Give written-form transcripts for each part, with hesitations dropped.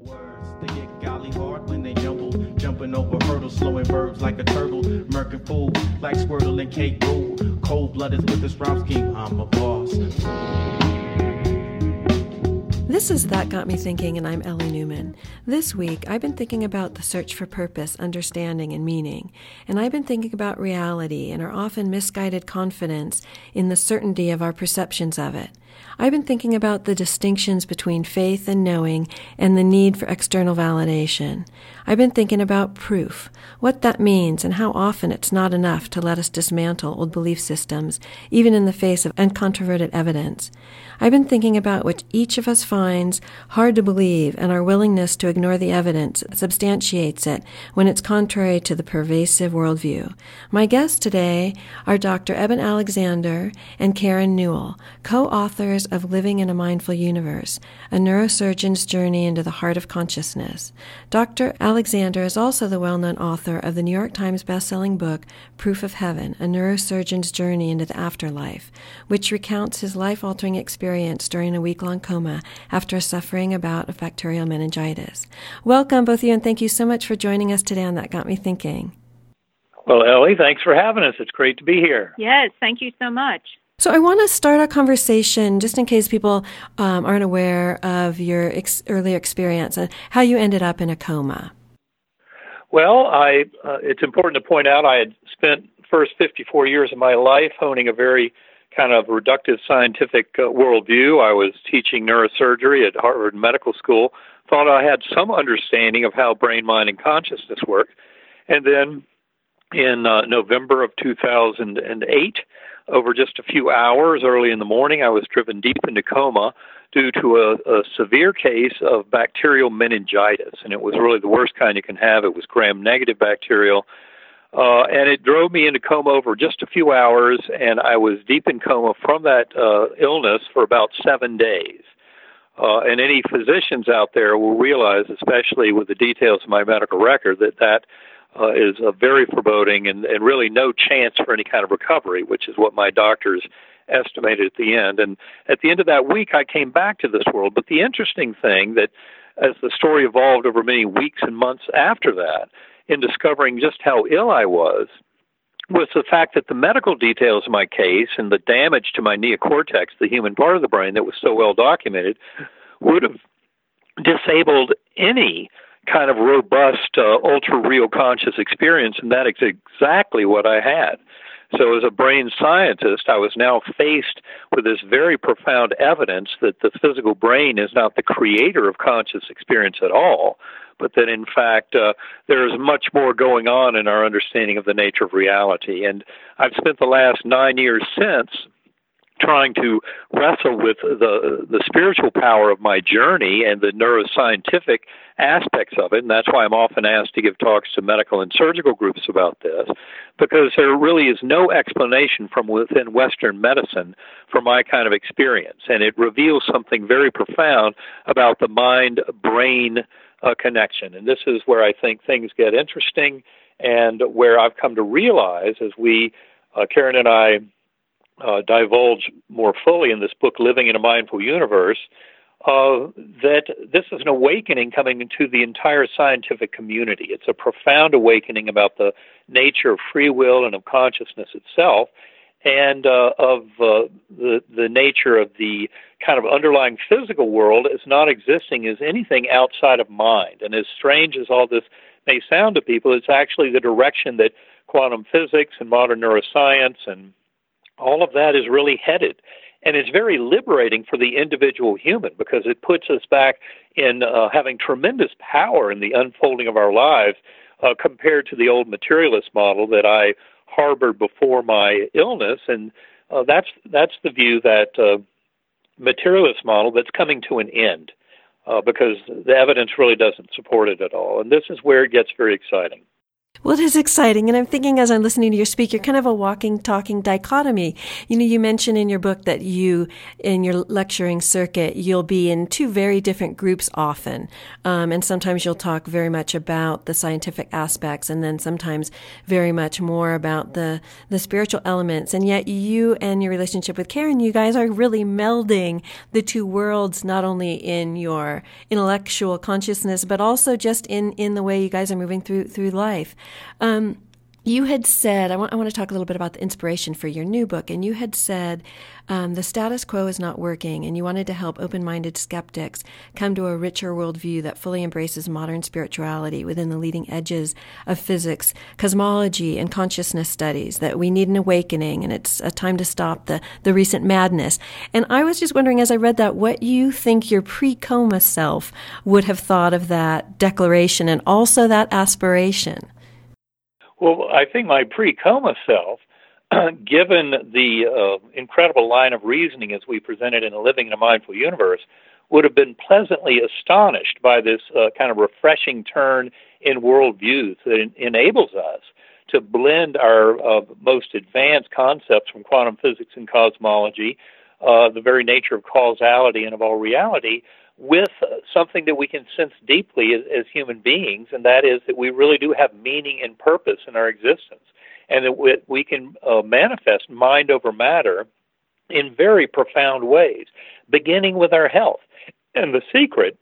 Words, they get golly hard when they jumble, jumping over hurdles, slowing verbs like a turtle, murking fool, like Squirtle and Kate Boo, cold-blooded with this rhyme scheme, I'm a boss. This is That Got Me Thinking, and I'm Ellie Newman. This week, I've been thinking about the search for purpose, understanding, and meaning. And I've been thinking about reality and our often misguided confidence in the certainty of our perceptions of it. I've been thinking about the distinctions between faith and knowing and the need for external validation. I've been thinking about proof, what that means, and how often it's not enough to let us dismantle old belief systems, even in the face of uncontroverted evidence. I've been thinking about what each of us finds hard to believe and our willingness to ignore the evidence that substantiates it when it's contrary to the pervasive worldview. My guests today are Dr. Eben Alexander and Karen Newell, co-authors of Living in a Mindful Universe, a neurosurgeon's journey into the heart of consciousness. Dr. Alexander is also the well-known author of the New York Times bestselling book, Proof of Heaven, a neurosurgeon's journey into the afterlife, which recounts his life-altering experience during a week-long coma after suffering a bout of bacterial meningitis. Welcome, both of you, and thank you so much for joining us today on That Got Me Thinking. Well, Ellie, thanks for having us. It's great to be here. Yes, thank you so much. So I want to start our conversation, just in case people aren't aware of your earlier experience and how you ended up in a coma. Well, it's important to point out I had spent the first 54 years of my life honing a very kind of reductive scientific worldview. I was teaching neurosurgery at Harvard Medical School, thought I had some understanding of how brain, mind, and consciousness work. And then in November of 2008, over just a few hours early in the morning, I was driven deep into coma due to a severe case of bacterial meningitis, and it was really the worst kind you can have. It was gram-negative bacterial, and it drove me into coma over just a few hours, and I was deep in coma from that illness for about 7 days. And any physicians out there will realize, especially with the details of my medical record, that is very foreboding and really no chance for any kind of recovery, which is what my doctors estimated at the end. And at the end of that week, I came back to this world. But the interesting thing that as the story evolved over many weeks and months after that, in discovering just how ill I was the fact that the medical details of my case and the damage to my neocortex, the human part of the brain that was so well documented, would have disabled any kind of robust, ultra-real conscious experience, and that is exactly what I had. So as a brain scientist, I was now faced with this very profound evidence that the physical brain is not the creator of conscious experience at all, but that in fact there is much more going on in our understanding of the nature of reality. And I've spent the last 9 years since trying to wrestle with the spiritual power of my journey and the neuroscientific aspects of it, and that's why I'm often asked to give talks to medical and surgical groups about this, because there really is no explanation from within Western medicine for my kind of experience, and it reveals something very profound about the mind-brain connection, and this is where I think things get interesting and where I've come to realize as we, Karen and I, divulge more fully in this book, Living in a Mindful Universe, that this is an awakening coming into the entire scientific community. It's a profound awakening about the nature of free will and of consciousness itself, and of the nature of the kind of underlying physical world as not existing as anything outside of mind. And as strange as all this may sound to people, it's actually the direction that quantum physics and modern neuroscience and all of that is really headed, and it's very liberating for the individual human because it puts us back in having tremendous power in the unfolding of our lives compared to the old materialist model that I harbored before my illness, and that's the view, that materialist model that's coming to an end because the evidence really doesn't support it at all, and this is where it gets very exciting. Well, it is exciting. And I'm thinking as I'm listening to you speak, you're kind of a walking, talking dichotomy. You know, you mention in your book that you, in your lecturing circuit, you'll be in two very different groups often. And sometimes you'll talk very much about the scientific aspects and then sometimes very much more about the spiritual elements. And yet you and your relationship with Karen, you guys are really melding the two worlds, not only in your intellectual consciousness, but also just in the way you guys are moving through life. You had said, I want to talk a little bit about the inspiration for your new book, and you had said the status quo is not working, and you wanted to help open-minded skeptics come to a richer worldview that fully embraces modern spirituality within the leading edges of physics, cosmology, and consciousness studies, that we need an awakening, and it's a time to stop the recent madness. And I was just wondering, as I read that, what you think your pre-coma self would have thought of that declaration and also that aspiration? Well, I think my pre-coma self, given the incredible line of reasoning as we presented in Living in a Mindful Universe, would have been pleasantly astonished by this kind of refreshing turn in worldviews that enables us to blend our most advanced concepts from quantum physics and cosmology, the very nature of causality and of all reality, with something that we can sense deeply as human beings, and that is that we really do have meaning and purpose in our existence, and that we can manifest mind over matter in very profound ways, beginning with our health. And the secret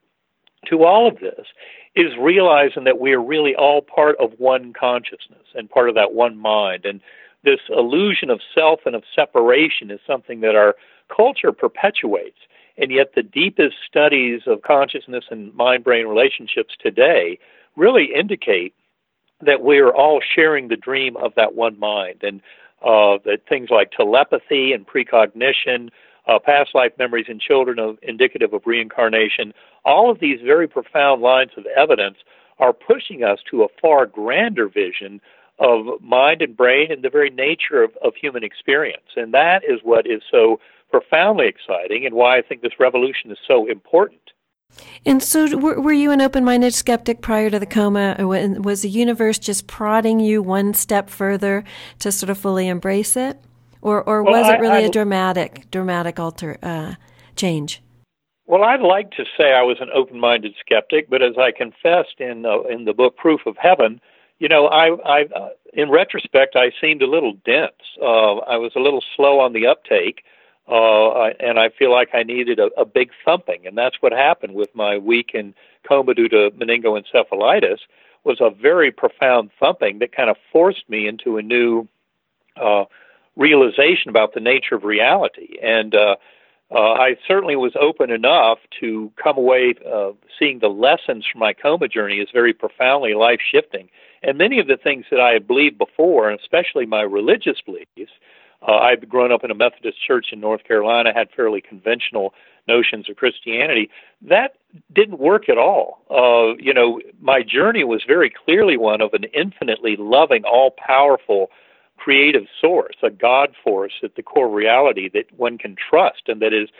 to all of this is realizing that we are really all part of one consciousness and part of that one mind. And this illusion of self and of separation is something that our culture perpetuates. And yet the deepest studies of consciousness and mind-brain relationships today really indicate that we are all sharing the dream of that one mind, and that things like telepathy and precognition, past life memories in children indicative of reincarnation, all of these very profound lines of evidence are pushing us to a far grander vision of mind and brain and the very nature of human experience. And that is what is so profoundly exciting and why I think this revolution is so important. And so were you an open-minded skeptic prior to the coma? Was the universe just prodding you one step further to sort of fully embrace it? Or well, was it really a dramatic change? Well, I'd like to say I was an open-minded skeptic, but as I confessed in the book Proof of Heaven, you know, I in retrospect, I seemed a little dense. I was a little slow on the uptake. And I feel like I needed a big thumping, and that's what happened with my week in coma due to meningoencephalitis, was a very profound thumping that kind of forced me into a new realization about the nature of reality. And I certainly was open enough to come away seeing the lessons from my coma journey as very profoundly life-shifting. And many of the things that I had believed before, and especially my religious beliefs, I've grown up in a Methodist church in North Carolina, had fairly conventional notions of Christianity. That didn't work at all. You know, my journey was very clearly one of an infinitely loving, all-powerful, creative source, a God force at the core reality that one can trust and that is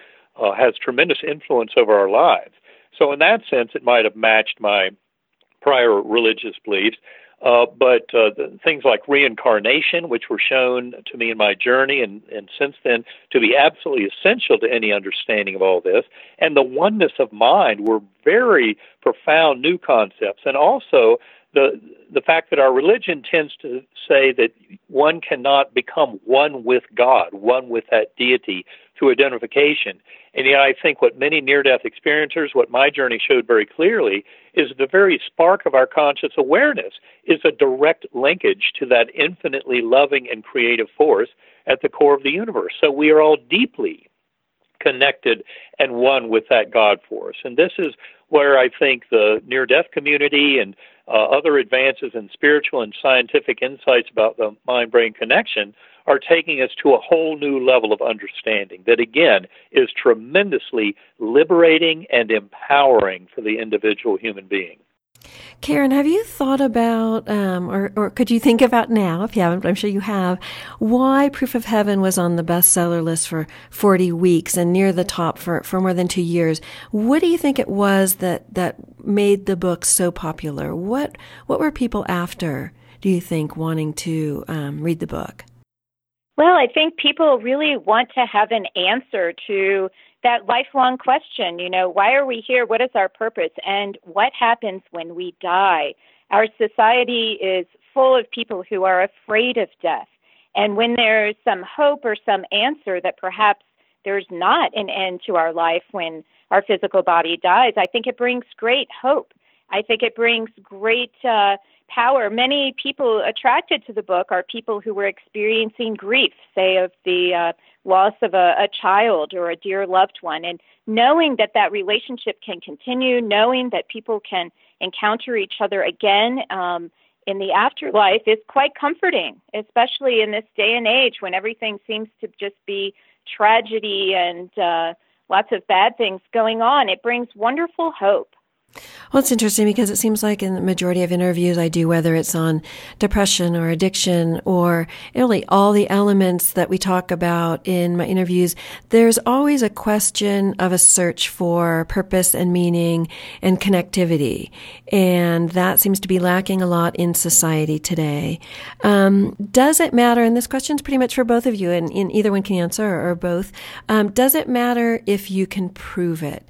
has tremendous influence over our lives. So in that sense, it might have matched my prior religious beliefs. But things like reincarnation, which were shown to me in my journey and since then to be absolutely essential to any understanding of all this, and the oneness of mind were very profound new concepts. And also the fact that our religion tends to say that one cannot become one with God, one with that deity through identification. And yet I think what many near-death experiencers, what my journey showed very clearly, is the very spark of our conscious awareness is a direct linkage to that infinitely loving and creative force at the core of the universe. So we are all deeply connected and one with that God force. And this is where I think the near-death community and other advances in spiritual and scientific insights about the mind-brain connection are taking us to a whole new level of understanding that, again, is tremendously liberating and empowering for the individual human being. Karen, have you thought about, or could you think about now, if you haven't, but I'm sure you have, why Proof of Heaven was on the bestseller list for 40 weeks and near the top for more than 2 years? What do you think it was that made the book so popular? What were people after, do you think, wanting to read the book? Well, I think people really want to have an answer to that lifelong question, you know, why are we here? What is our purpose? And what happens when we die? Our society is full of people who are afraid of death. And when there's some hope or some answer that perhaps there's not an end to our life when our physical body dies, I think it brings great hope. I think it brings great power. Many people attracted to the book are people who were experiencing grief, say of the loss of a child or a dear loved one, and knowing that that relationship can continue, knowing that people can encounter each other again in the afterlife is quite comforting, especially in this day and age when everything seems to just be tragedy and lots of bad things going on. It brings wonderful hope. Well, it's interesting because it seems like in the majority of interviews I do, whether it's on depression or addiction or really all the elements that we talk about in my interviews, there's always a question of a search for purpose and meaning and connectivity. And that seems to be lacking a lot in society today. Does it matter, and this question's pretty much for both of you, and either one can answer or both, does it matter if you can prove it?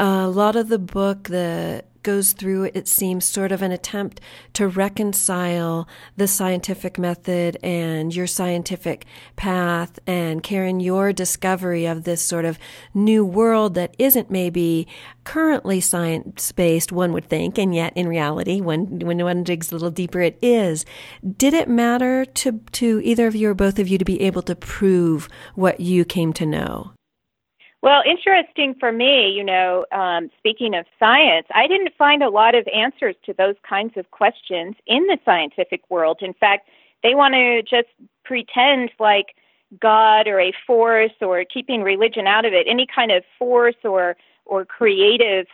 A lot of the book that goes through, it seems, sort of an attempt to reconcile the scientific method and your scientific path and, Karen, your discovery of this sort of new world that isn't maybe currently science-based, one would think, and yet in reality, when one digs a little deeper, it is. Did it matter to either of you or both of you to be able to prove what you came to know? Well, interesting for me, you know, speaking of science, I didn't find a lot of answers to those kinds of questions in the scientific world. In fact, they want to just pretend like God or a force or keeping religion out of it, any kind of force or creative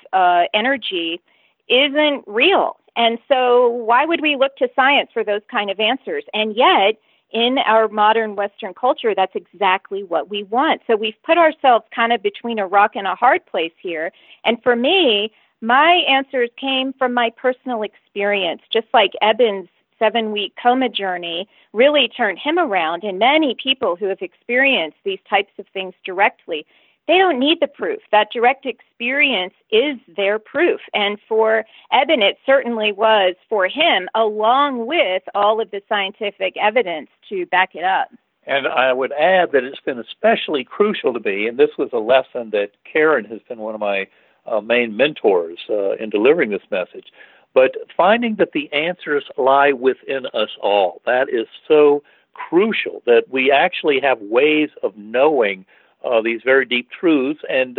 energy isn't real. And so why would we look to science for those kind of answers? And yet, in our modern Western culture, that's exactly what we want. So we've put ourselves kind of between a rock and a hard place here. And for me, my answers came from my personal experience, just like Eben's 7-week coma journey really turned him around. And many people who have experienced these types of things directly, they don't need the proof. That direct experience is their proof. And for Eben, it certainly was for him, along with all of the scientific evidence to back it up. And I would add that it's been especially crucial to me, and this was a lesson that Karen has been one of my main mentors in delivering this message, but finding that the answers lie within us all. That is so crucial that we actually have ways of knowing these very deep truths, and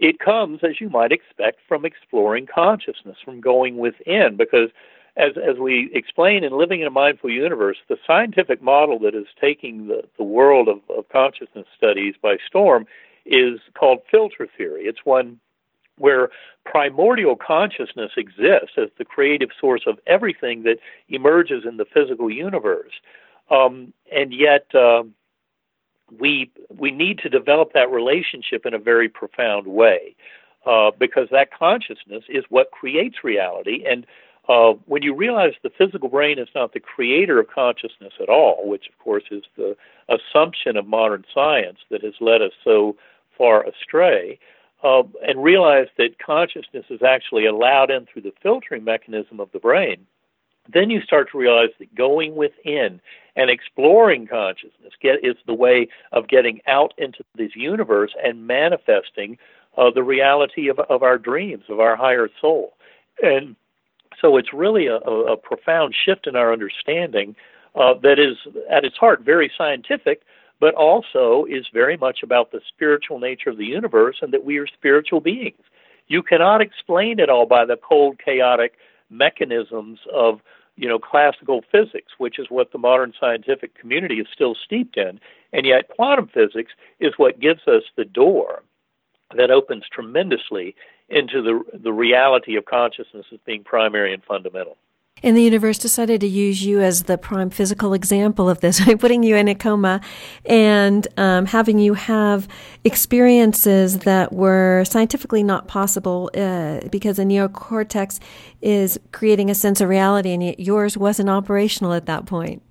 it comes, as you might expect, from exploring consciousness, from going within, because as we explain in Living in a Mindful Universe, the scientific model that is taking the world of consciousness studies by storm is called filter theory. It's one where primordial consciousness exists as the creative source of everything that emerges in the physical universe, and yet we need to develop that relationship in a very profound way because that consciousness is what creates reality. And when you realize the physical brain is not the creator of consciousness at all, which, of course, is the assumption of modern science that has led us so far astray, and realize that consciousness is actually allowed in through the filtering mechanism of the brain, then you start to realize that going within and exploring consciousness is the way of getting out into this universe and manifesting the reality of our dreams, of our higher soul. And so it's really a profound shift in our understanding that is, at its heart, very scientific, but also is very much about the spiritual nature of the universe and that we are spiritual beings. You cannot explain it all by the cold, chaotic mechanisms of, you know, classical physics, which is what the modern scientific community is still steeped in. And yet quantum physics is what gives us the door that opens tremendously into the reality of consciousness as being primary and fundamental. And the universe decided to use you as the prime physical example of this by putting you in a coma and having you have experiences that were scientifically not possible because the neocortex is creating a sense of reality, and yet yours wasn't operational at that point.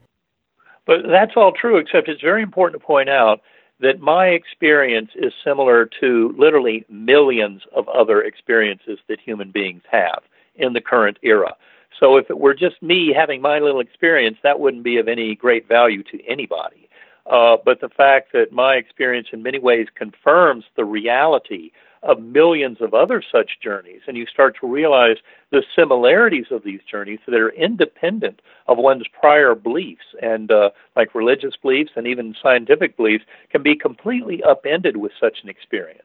But that's all true, except it's very important to point out that my experience is similar to literally millions of other experiences that human beings have in the current era. So if it were just me having my little experience, that wouldn't be of any great value to anybody. But the fact that my experience in many ways confirms the reality of millions of other such journeys, and you start to realize the similarities of these journeys that are independent of one's prior beliefs, and like religious beliefs and even scientific beliefs can be completely upended with such an experience.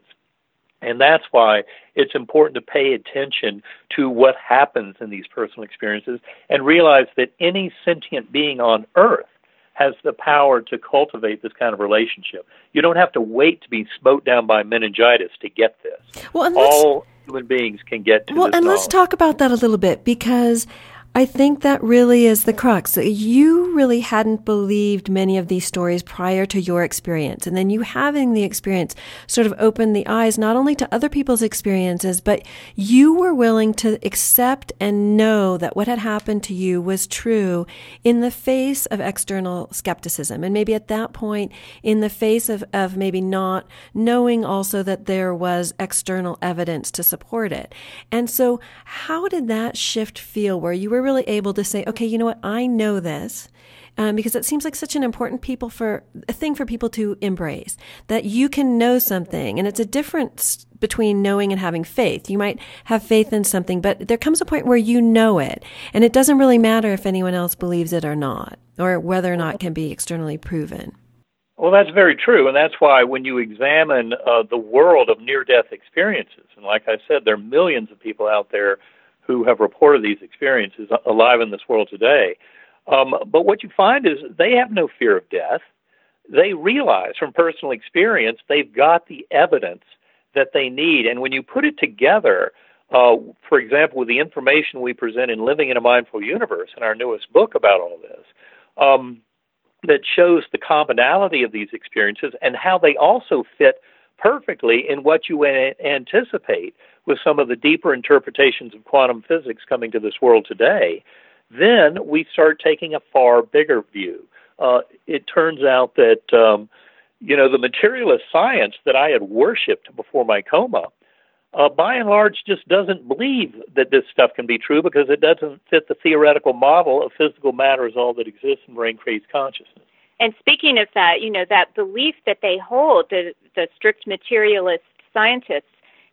And that's why it's important to pay attention to what happens in these personal experiences and realize that any sentient being on Earth has the power to cultivate this kind of relationship. You don't have to wait to be smote down by meningitis to get this. Well, all human beings can get to this. Well, and let's talk about that a little bit, because I think that really is the crux. You really hadn't believed many of these stories prior to your experience. And then you having the experience sort of opened the eyes, not only to other people's experiences, but you were willing to accept and know that what had happened to you was true in the face of external skepticism. And maybe at that point, in the face of maybe not knowing also that there was external evidence to support it. And so how did that shift feel where you were really able to say, okay, you know what, I know this, because it seems like such an important thing for people to embrace, that you can know something. And it's a difference between knowing and having faith. You might have faith in something, but there comes a point where you know it, and it doesn't really matter if anyone else believes it or not, or whether or not it can be externally proven. Well, that's very true, and that's why when you examine the world of near-death experiences, and like I said, there are millions of people out there who have reported these experiences alive in this world today. But what you find is they have no fear of death. They realize from personal experience they've got the evidence that they need. And when you put it together, for example, with the information we present in Living in a Mindful Universe in our newest book about all this, that shows the commonality of these experiences and how they also fit perfectly in what you anticipate with some of the deeper interpretations of quantum physics coming to this world today, then we start taking a far bigger view. It turns out that, the materialist science that I had worshipped before my coma, by and large, just doesn't believe that this stuff can be true because it doesn't fit the theoretical model of physical matter is all that exists and brain creates consciousness. And speaking of that, that belief that they hold, the strict materialist scientists,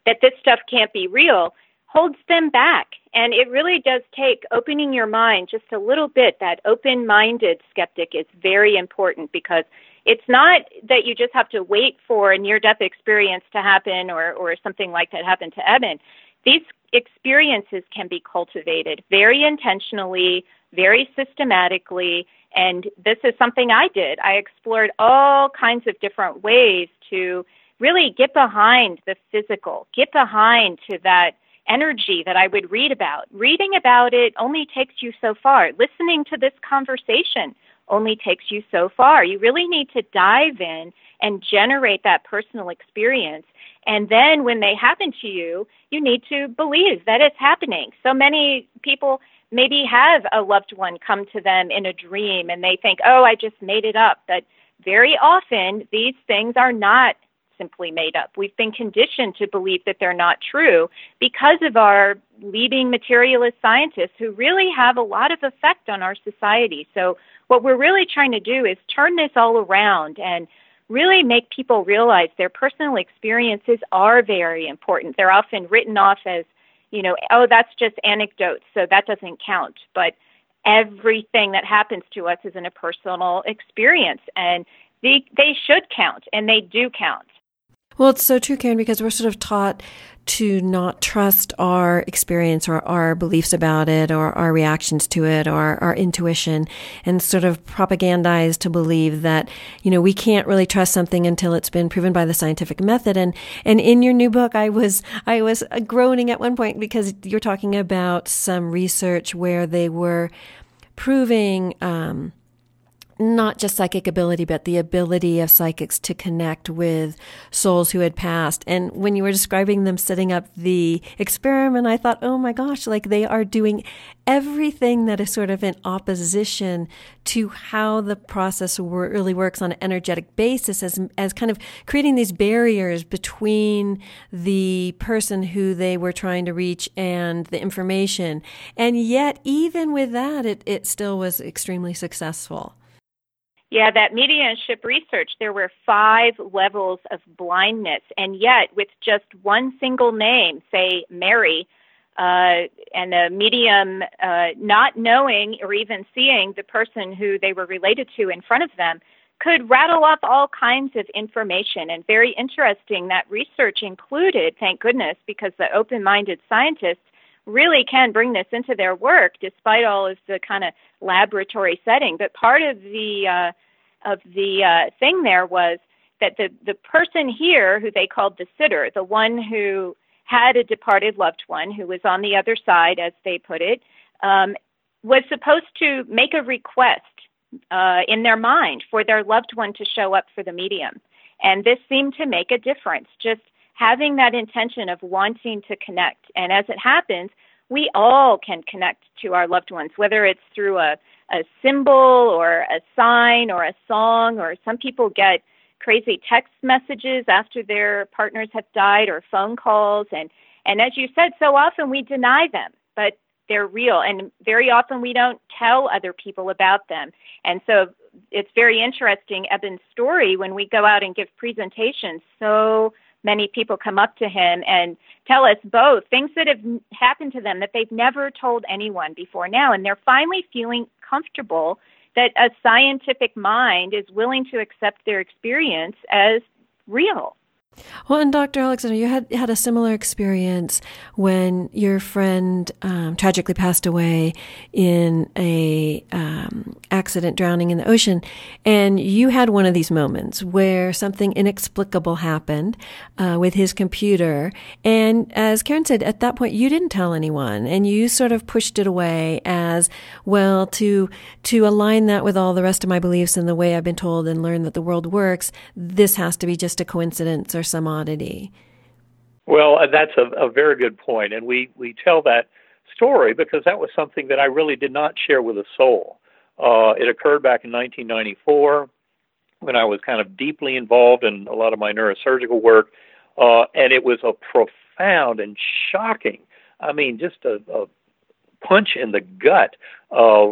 that this stuff can't be real, holds them back. And it really does take opening your mind just a little bit. That open-minded skeptic is very important, because it's not that you just have to wait for a near-death experience to happen or something like that happened to Eben. These experiences can be cultivated very intentionally, very systematically, and this is something I did. I explored all kinds of different ways to really get behind the physical, get behind to that energy that I would read about. Reading about it only takes you so far. Listening to this conversation only takes you so far. You really need to dive in and generate that personal experience. And then when they happen to you, you need to believe that it's happening. So many people maybe have a loved one come to them in a dream and they think, oh, I just made it up. But very often these things are not simply made up. We've been conditioned to believe that they're not true because of our leading materialist scientists who really have a lot of effect on our society. So what we're really trying to do is turn this all around and really make people realize their personal experiences are very important. They're often written off as, oh, that's just anecdotes, so that doesn't count. But everything that happens to us is in a personal experience, and they should count, and they do count. Well, it's so true, Karen, because we're sort of taught to not trust our experience or our beliefs about it or our reactions to it or our intuition, and sort of propagandize to believe that, you know, we can't really trust something until it's been proven by the scientific method. And in your new book, I was groaning at one point because you're talking about some research where they were proving, not just psychic ability, but the ability of psychics to connect with souls who had passed. And when you were describing them setting up the experiment, I thought, oh my gosh, like they are doing everything that is sort of in opposition to how the process really works on an energetic basis, as kind of creating these barriers between the person who they were trying to reach and the information. And yet, even with that, it still was extremely successful. Yeah, that mediumship research, there were 5 levels of blindness, and yet with just one single name, say Mary, and a medium not knowing or even seeing the person who they were related to in front of them, could rattle up all kinds of information. And very interesting, that research included, thank goodness, because the open-minded scientists really can bring this into their work despite all of the kind of laboratory setting. But part of the thing there was that the person here who they called the sitter, the one who had a departed loved one who was on the other side, as they put it, was supposed to make a request in their mind for their loved one to show up for the medium. And this seemed to make a difference, just having that intention of wanting to connect. And as it happens, we all can connect to our loved ones, whether it's through a symbol or a sign or a song, or some people get crazy text messages after their partners have died, or phone calls. And as you said, so often we deny them, but they're real. And very often we don't tell other people about them. And so it's very interesting, Eben's story, when we go out and give presentations, so many people come up to him and tell us both things that have happened to them that they've never told anyone before now. And they're finally feeling comfortable that a scientific mind is willing to accept their experience as real. Well, and Dr. Alexander, you had a similar experience when your friend tragically passed away in a accident, drowning in the ocean, and you had one of these moments where something inexplicable happened with his computer, and as Karen said, at that point you didn't tell anyone, and you sort of pushed it away as, well, to align that with all the rest of my beliefs and the way I've been told and learned that the world works, this has to be just a coincidence or some oddity. Well, that's a very good point. And we tell that story because that was something that I really did not share with a soul. It occurred back in 1994 when I was kind of deeply involved in a lot of my neurosurgical work. And it was a profound and shocking, I mean, just a punch in the gut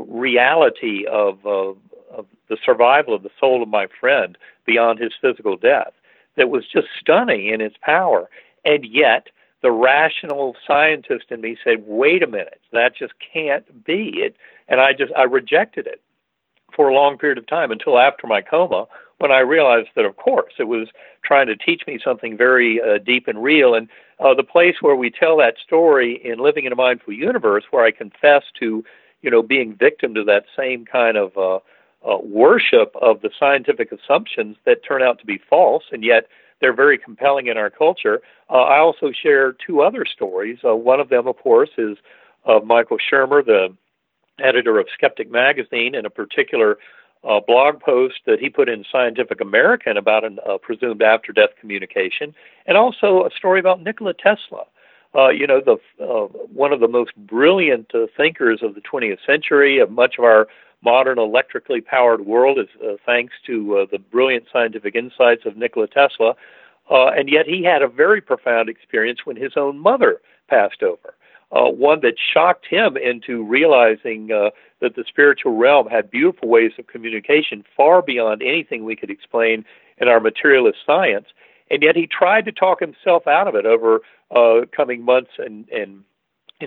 reality of the survival of the soul of my friend beyond his physical death. That was just stunning in its power. And yet the rational scientist in me said, wait a minute, that just can't be it. And I rejected it for a long period of time until after my coma, when I realized that, of course, it was trying to teach me something very deep and real. And the place where we tell that story in Living in a Mindful Universe, where I confess to, you know, being victim to that same kind of worship of the scientific assumptions that turn out to be false, and yet they're very compelling in our culture. I also share 2 other stories. One of them, of course, is of Michael Shermer, the editor of Skeptic Magazine, and a particular blog post that he put in Scientific American about a presumed after-death communication, and also a story about Nikola Tesla, one of the most brilliant thinkers of the 20th century. Of much of our modern electrically powered world is thanks to the brilliant scientific insights of Nikola Tesla, and yet he had a very profound experience when his own mother passed over, one that shocked him into realizing that the spiritual realm had beautiful ways of communication far beyond anything we could explain in our materialist science, and yet he tried to talk himself out of it over coming months and in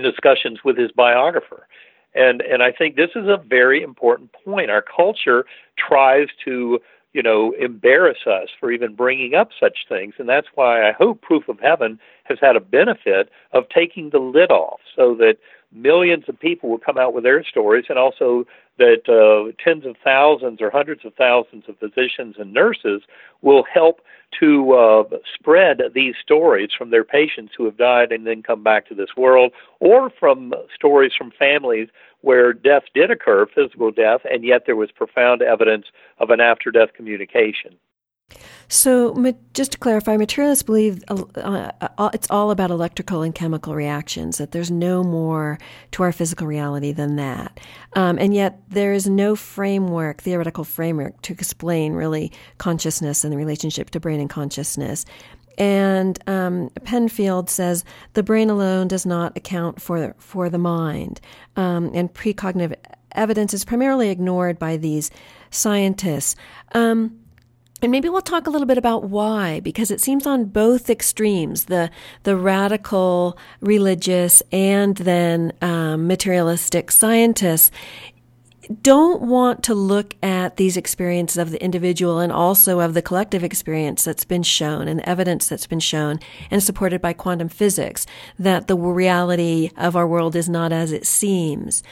discussions with his biographer. And I think this is a very important point. Our culture tries to you know, embarrass us for even bringing up such things. And that's why I hope Proof of Heaven has had a benefit of taking the lid off so that millions of people will come out with their stories, and also that tens of thousands or hundreds of thousands of physicians and nurses will help to spread these stories from their patients who have died and then come back to this world, or from stories from families where death did occur, physical death, and yet there was profound evidence of an after-death communication. So just to clarify, materialists believe it's all about electrical and chemical reactions, that there's no more to our physical reality than that. And yet there is no framework, theoretical framework, to explain really consciousness and the relationship to brain and consciousness. And Penfield says the brain alone does not account for the mind. And precognitive evidence is primarily ignored by these scientists. And maybe we'll talk a little bit about why, because it seems on both extremes, the radical religious and then materialistic scientists don't want to look at these experiences of the individual and also of the collective experience that's been shown and the evidence that's been shown and supported by quantum physics, that the reality of our world is not as it seems,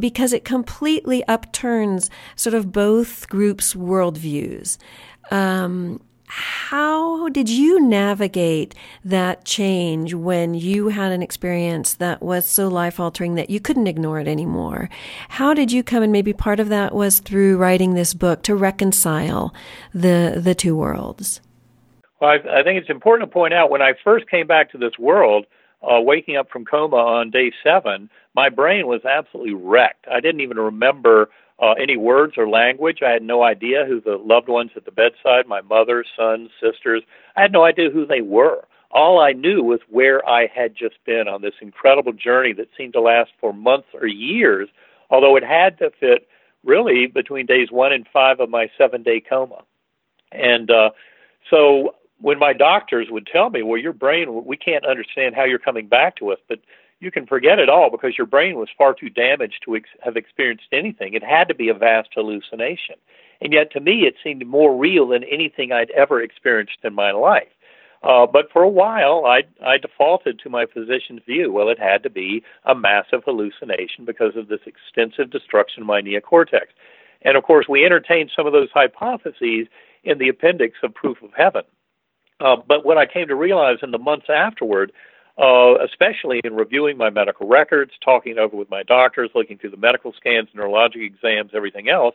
because it completely upturns sort of both groups' worldviews. How did you navigate that change when you had an experience that was so life-altering that you couldn't ignore it anymore? How did you come, and maybe part of that was through writing this book, to reconcile the two worlds? Well, I think it's important to point out, when I first came back to this world, waking up from coma on day 7, my brain was absolutely wrecked. I didn't even remember any words or language. I had no idea who the loved ones at the bedside, my mother, sons, sisters, I had no idea who they were. All I knew was where I had just been on this incredible journey that seemed to last for months or years, although it had to fit really between days 1 and 5 of my 7-day coma. And so when my doctors would tell me, well, your brain, we can't understand how you're coming back to us, but you can forget it all because your brain was far too damaged to have experienced anything. It had to be a vast hallucination. And yet, to me, it seemed more real than anything I'd ever experienced in my life. But for a while, I defaulted to my physician's view. Well, it had to be a massive hallucination because of this extensive destruction of my neocortex. And, of course, we entertained some of those hypotheses in the appendix of Proof of Heaven. But what I came to realize in the months afterward, especially in reviewing my medical records, talking over with my doctors, looking through the medical scans, neurologic exams, everything else,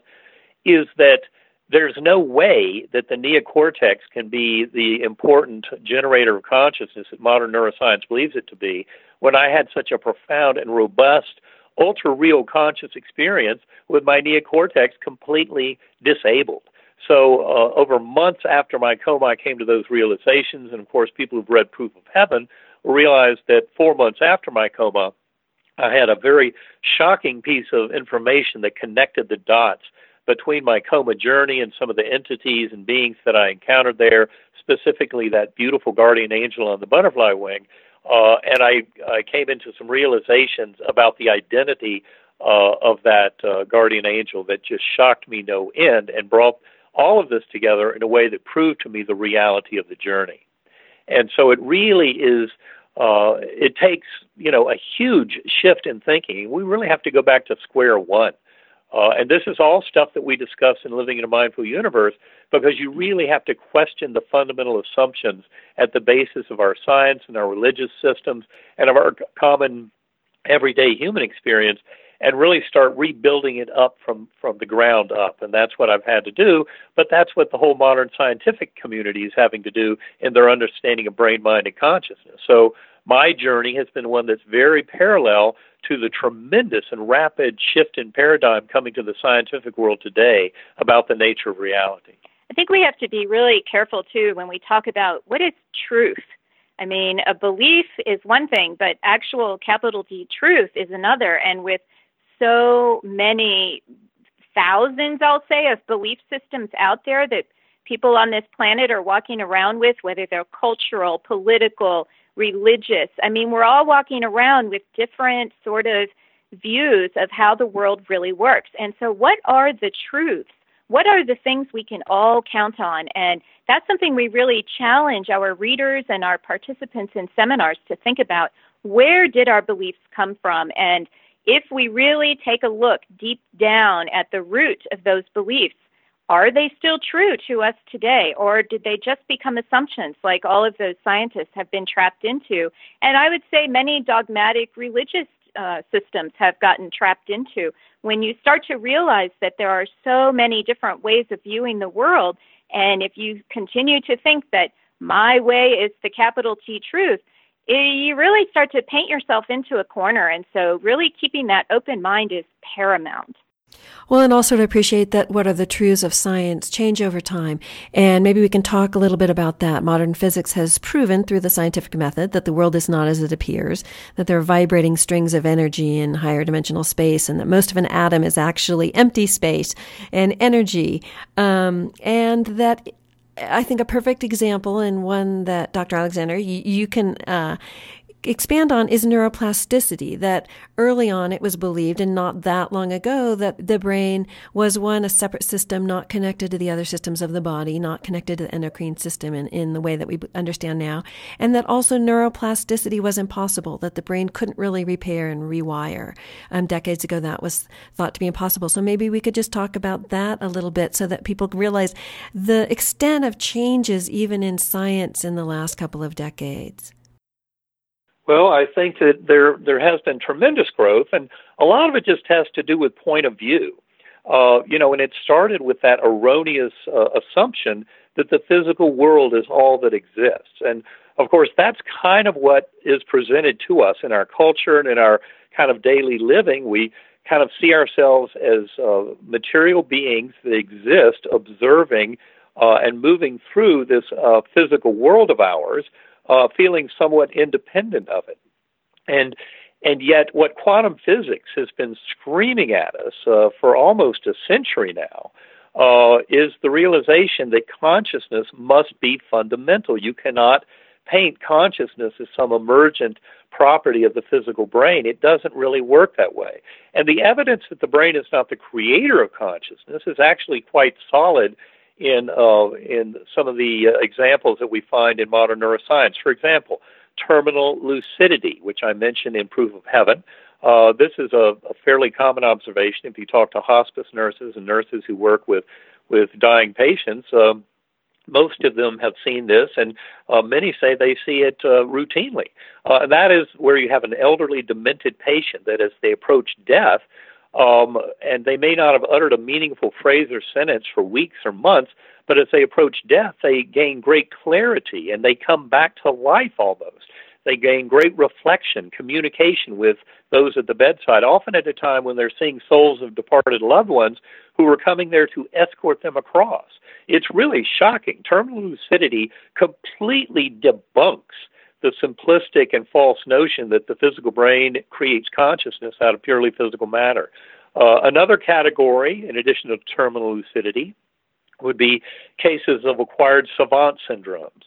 is that there's no way that the neocortex can be the important generator of consciousness that modern neuroscience believes it to be, when I had such a profound and robust, ultra-real conscious experience with my neocortex completely disabled. So over months after my coma, I came to those realizations, and of course people who've read Proof of Heaven realized that 4 months after my coma, I had a very shocking piece of information that connected the dots between my coma journey and some of the entities and beings that I encountered there, specifically that beautiful guardian angel on the butterfly wing. And I came into some realizations about the identity of that guardian angel that just shocked me no end, and brought all of this together in a way that proved to me the reality of the journey. And so it really is, it takes, you know, a huge shift in thinking. We really have to go back to square one. And this is all stuff that we discuss in Living in a Mindful Universe, because you really have to question the fundamental assumptions at the basis of our science and our religious systems and of our common everyday human experience, and really start rebuilding it up from the ground up. And that's what I've had to do, but that's what the whole modern scientific community is having to do in their understanding of brain, mind, and consciousness. So my journey has been one that's very parallel to the tremendous and rapid shift in paradigm coming to the scientific world today about the nature of reality. I think we have to be really careful, too, when we talk about what is truth. I mean, a belief is one thing, but actual capital D truth is another. And with so many thousands, I'll say, of belief systems out there that people on this planet are walking around with, whether they're cultural, political, religious. I mean, we're all walking around with different sort of views of how the world really works. And so what are the truths? what are the things we can all count on? And that's something we really challenge our readers and our participants in seminars to think about. Where did our beliefs come from? And if we really take a look deep down at the root of those beliefs, are they still true to us today, or did they just become assumptions like all of those scientists have been trapped into? And I would say many dogmatic religious systems have gotten trapped into. When you start to realize that there are so many different ways of viewing the world, and if you continue to think that my way is the capital T truth, you really start to paint yourself into a corner. And so really keeping that open mind is paramount. Well, and also to appreciate that what are the truths of science change over time. And maybe we can talk a little bit about that. Modern physics has proven through the scientific method that the world is not as it appears, that there are vibrating strings of energy in higher dimensional space, and that most of an atom is actually empty space and energy. And that I think a perfect example, and one that Dr. Alexander, you can expand on, is neuroplasticity. That early on it was believed, and not that long ago, that the brain was a separate system, not connected to the other systems of the body, not connected to the endocrine system in the way that we understand now. And that also neuroplasticity was impossible, that the brain couldn't really repair and rewire. Decades ago, that was thought to be impossible. So maybe we could just talk about that a little bit so that people realize the extent of changes even in science in the last couple of decades. Well, I think that there has been tremendous growth, and a lot of it just has to do with point of view. And it started with that erroneous assumption that the physical world is all that exists. And, of course, that's kind of what is presented to us in our culture and in our kind of daily living. We kind of see ourselves as material beings that exist, observing and moving through this physical world of ours, feeling somewhat independent of it. And yet what quantum physics has been screaming at us for almost a century now is the realization that consciousness must be fundamental. You cannot paint consciousness as some emergent property of the physical brain. It doesn't really work that way. And the evidence that the brain is not the creator of consciousness is actually quite solid in some of the examples that we find in modern neuroscience. For example, terminal lucidity, which I mentioned in Proof of Heaven. This is a fairly common observation. If you talk to hospice nurses and nurses who work with dying patients, most of them have seen this, and many say they see it routinely. And that is where you have an elderly, demented patient that as they approach death, and they may not have uttered a meaningful phrase or sentence for weeks or months, but as they approach death, they gain great clarity, and they come back to life almost. They gain great reflection, communication with those at the bedside, often at a time when they're seeing souls of departed loved ones who are coming there to escort them across. It's really shocking. Terminal lucidity completely debunks the simplistic and false notion that the physical brain creates consciousness out of purely physical matter. Another category, in addition to terminal lucidity, would be cases of acquired savant syndromes,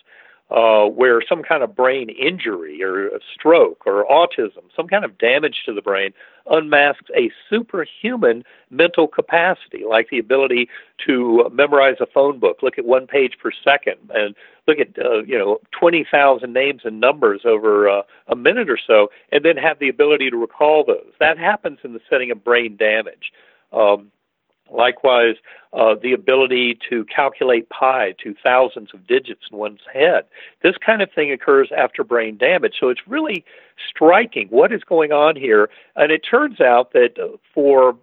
where some kind of brain injury or a stroke or autism, some kind of damage to the brain, unmasks a superhuman mental capacity, like the ability to memorize a phone book, look at one page per second, and look at 20,000 names and numbers over a minute or so, and then have the ability to recall those. That happens in the setting of brain damage. Likewise, the ability to calculate pi to thousands of digits in one's head. This kind of thing occurs after brain damage. So it's really striking what is going on here. And it turns out that for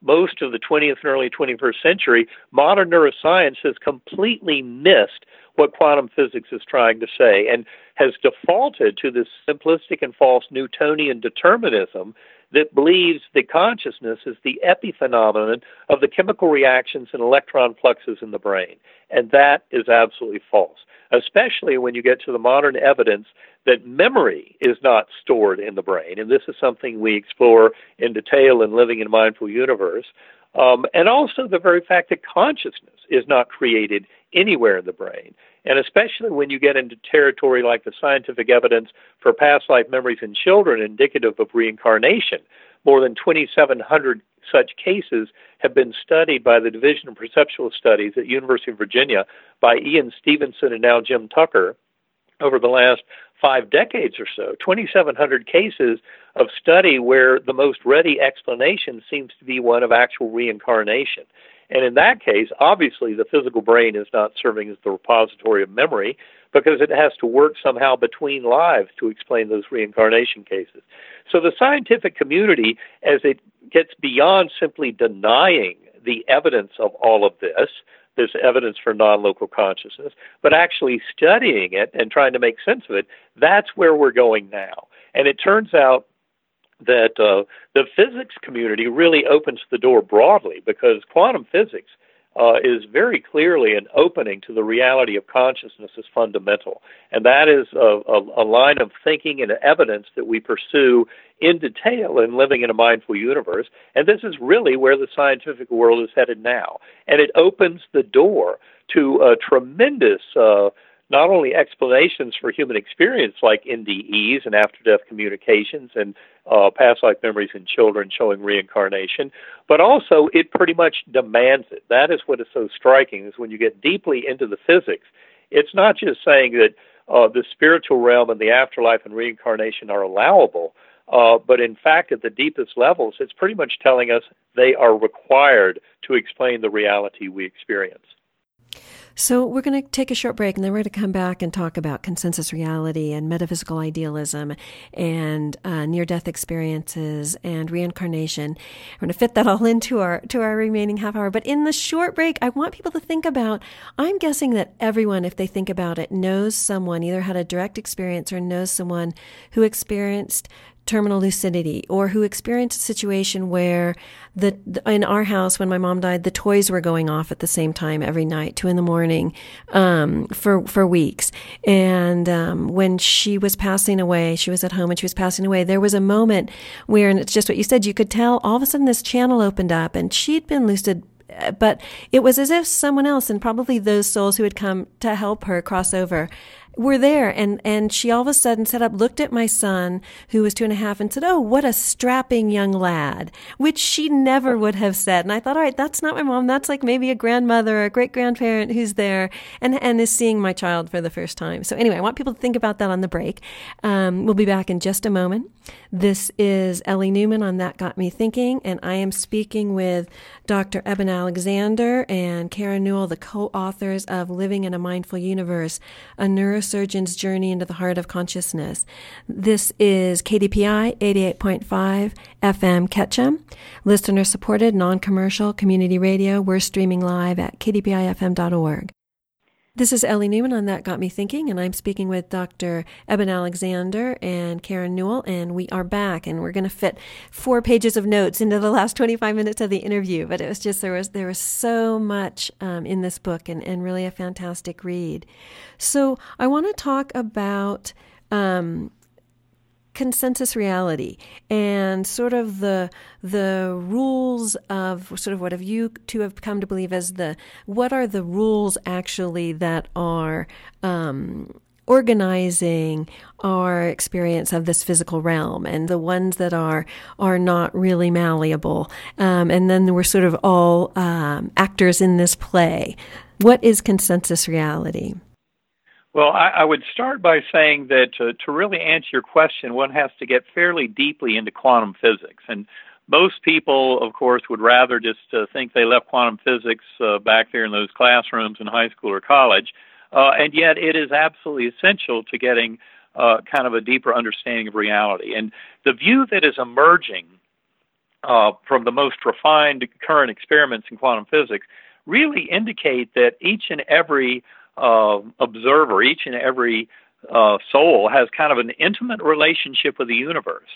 most of the 20th and early 21st century, modern neuroscience has completely missed what quantum physics is trying to say and has defaulted to this simplistic and false Newtonian determinism that believes that consciousness is the epiphenomenon of the chemical reactions and electron fluxes in the brain. And that is absolutely false, especially when you get to the modern evidence that memory is not stored in the brain. And this is something we explore in detail in Living in a Mindful Universe. And also the very fact that consciousness is not created anywhere in the brain. And especially when you get into territory like the scientific evidence for past life memories in children indicative of reincarnation, more than 2,700 such cases have been studied by the Division of Perceptual Studies at University of Virginia by Ian Stevenson and now Jim Tucker over the last 5 decades or so, 2,700 cases of study where the most ready explanation seems to be one of actual reincarnation. And in that case, obviously, the physical brain is not serving as the repository of memory because it has to work somehow between lives to explain those reincarnation cases. So the scientific community, as it gets beyond simply denying the evidence of all of this, this evidence for non-local consciousness, but actually studying it and trying to make sense of it, that's where we're going now. And it turns out that the physics community really opens the door broadly because quantum physics is very clearly an opening to the reality of consciousness as fundamental. And that is a line of thinking and evidence that we pursue in detail in Living in a Mindful Universe. And this is really where the scientific world is headed now. And it opens the door to a tremendous not only explanations for human experience like NDEs and after-death communications and past life memories in children showing reincarnation, but also it pretty much demands it. That is what is so striking, is when you get deeply into the physics, it's not just saying that the spiritual realm and the afterlife and reincarnation are allowable, but in fact, at the deepest levels, it's pretty much telling us they are required to explain the reality we experience. So we're going to take a short break, and then we're going to come back and talk about consensus reality and metaphysical idealism and near-death experiences and reincarnation. We're going to fit that all into our remaining half hour. But in the short break, I want people to think about, I'm guessing that everyone, if they think about it, knows someone, either had a direct experience or knows someone who experienced terminal lucidity, or who experienced a situation where in our house, when my mom died, the toys were going off at the same time every night, 2 a.m, for weeks. And when she was passing away, she was at home and she was passing away, there was a moment where, and it's just what you said, you could tell all of a sudden this channel opened up and she'd been lucid, but it was as if someone else, and probably those souls who had come to help her cross over, were there, and she all of a sudden sat up, looked at my son, who was 2.5, and said, "Oh, what a strapping young lad," which she never would have said. And I thought, all right, that's not my mom. That's like maybe a grandmother or a great-grandparent who's there and is seeing my child for the first time. So anyway, I want people to think about that on the break. We'll be back in just a moment. This is Ellie Newman on That Got Me Thinking, and I am speaking with Dr. Eben Alexander and Karen Newell, the co-authors of Living in a Mindful Universe, a Neurosurgeon's Journey into the Heart of Consciousness. This is KDPI 88.5 FM Ketchum, listener-supported, non-commercial community radio. We're streaming live at kdpifm.org. This is Ellie Newman on That Got Me Thinking, and I'm speaking with Dr. Eben Alexander and Karen Newell, and we are back, and we're going to fit 4 pages of notes into the last 25 minutes of the interview, but it was just, there was so much in this book and really a fantastic read. So I want to talk about consensus reality and sort of the rules of sort of what have you two have come to believe as what are the rules actually that are organizing our experience of this physical realm, and the ones that are not really malleable. And then we're sort of all actors in this play. What is consensus reality? Well, I would start by saying that to really answer your question, one has to get fairly deeply into quantum physics. And most people, of course, would rather just think they left quantum physics back there in those classrooms in high school or college. And yet it is absolutely essential to getting kind of a deeper understanding of reality. And the view that is emerging from the most refined current experiments in quantum physics really indicate that each and every observer, each and every soul has kind of an intimate relationship with the universe.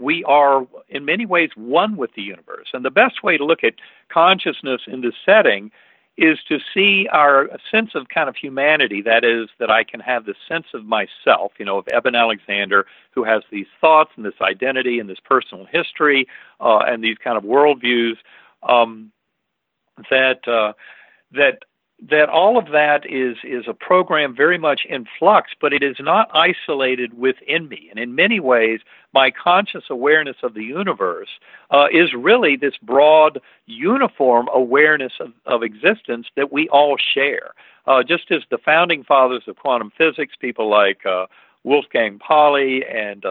We are in many ways one with the universe. And the best way to look at consciousness in this setting is to see our sense of kind of humanity, that is, that I can have the sense of myself, you know, of Eben Alexander, who has these thoughts and this identity and this personal history and these kind of worldviews that that all of that is a program very much in flux, but it is not isolated within me. And in many ways, my conscious awareness of the universe is really this broad, uniform awareness of existence that we all share. Just as the founding fathers of quantum physics, people like Wolfgang Pauli and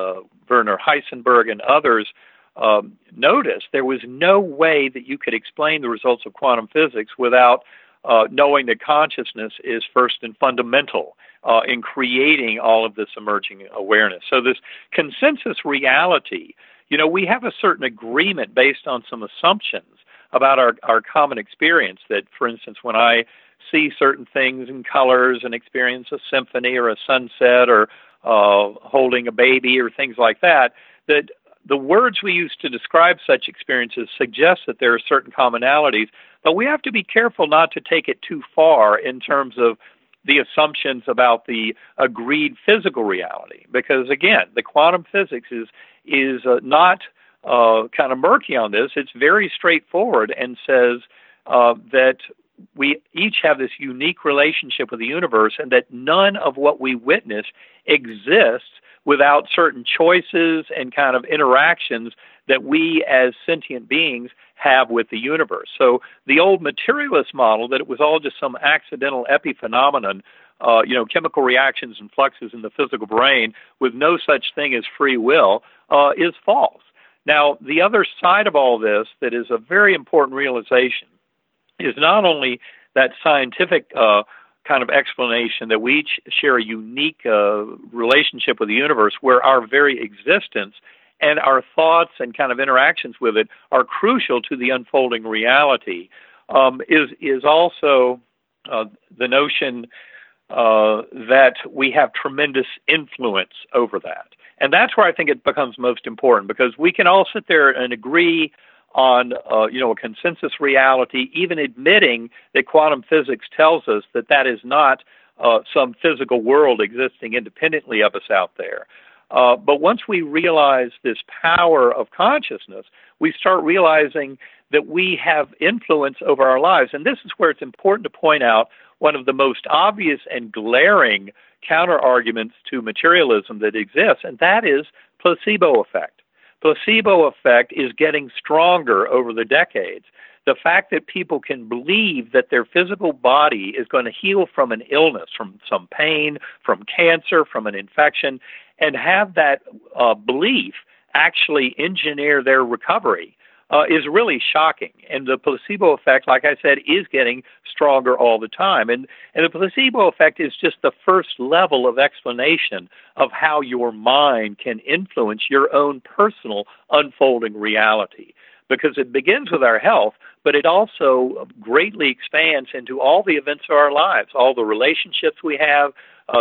Werner Heisenberg and others, noticed there was no way that you could explain the results of quantum physics without knowing that consciousness is first and fundamental in creating all of this emerging awareness. So this consensus reality, you know, we have a certain agreement based on some assumptions about our common experience that, for instance, when I see certain things and colors and experience a symphony or a sunset or holding a baby or things like that, that the words we use to describe such experiences suggest that there are certain commonalities, but we have to be careful not to take it too far in terms of the assumptions about the agreed physical reality, because, again, the quantum physics is not kind of murky on this. It's very straightforward and says that we each have this unique relationship with the universe and that none of what we witness exists without certain choices and kind of interactions that we as sentient beings have with the universe. So the old materialist model that it was all just some accidental epiphenomenon, you know, chemical reactions and fluxes in the physical brain with no such thing as free will, is false. Now, the other side of all this that is a very important realization is not only that scientific kind of explanation that we each share a unique relationship with the universe where our very existence and our thoughts and kind of interactions with it are crucial to the unfolding reality, is also the notion that we have tremendous influence over that. And that's where I think it becomes most important, because we can all sit there and agree on you know, a consensus reality, even admitting that quantum physics tells us that that is not some physical world existing independently of us out there. But once we realize this power of consciousness, we start realizing that we have influence over our lives. And this is where it's important to point out one of the most obvious and glaring counterarguments to materialism that exists, and that is placebo effect. Placebo effect is getting stronger over the decades. The fact that people can believe that their physical body is going to heal from an illness, from some pain, from cancer, from an infection, and have that belief actually engineer their recovery is really shocking. And the placebo effect, like I said, is getting stronger all the time. And the placebo effect is just the first level of explanation of how your mind can influence your own personal unfolding reality, because it begins with our health, but it also greatly expands into all the events of our lives, all the relationships we have,